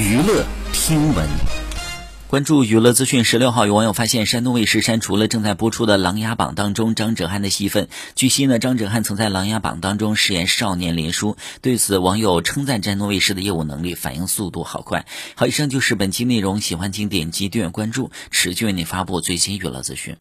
娱乐听闻，关注娱乐资讯。16号，有网友发现山东卫视删除了正在播出的《琅琊榜》当中张哲瀚的戏份。据悉呢，张哲瀚曾在《琅琊榜》当中饰演少年林殊。对此，网友称赞山东卫视的业务能力，反应速度好快。好，以上就是本期内容，喜欢请点击订阅关注，持续为你发布最新娱乐资讯。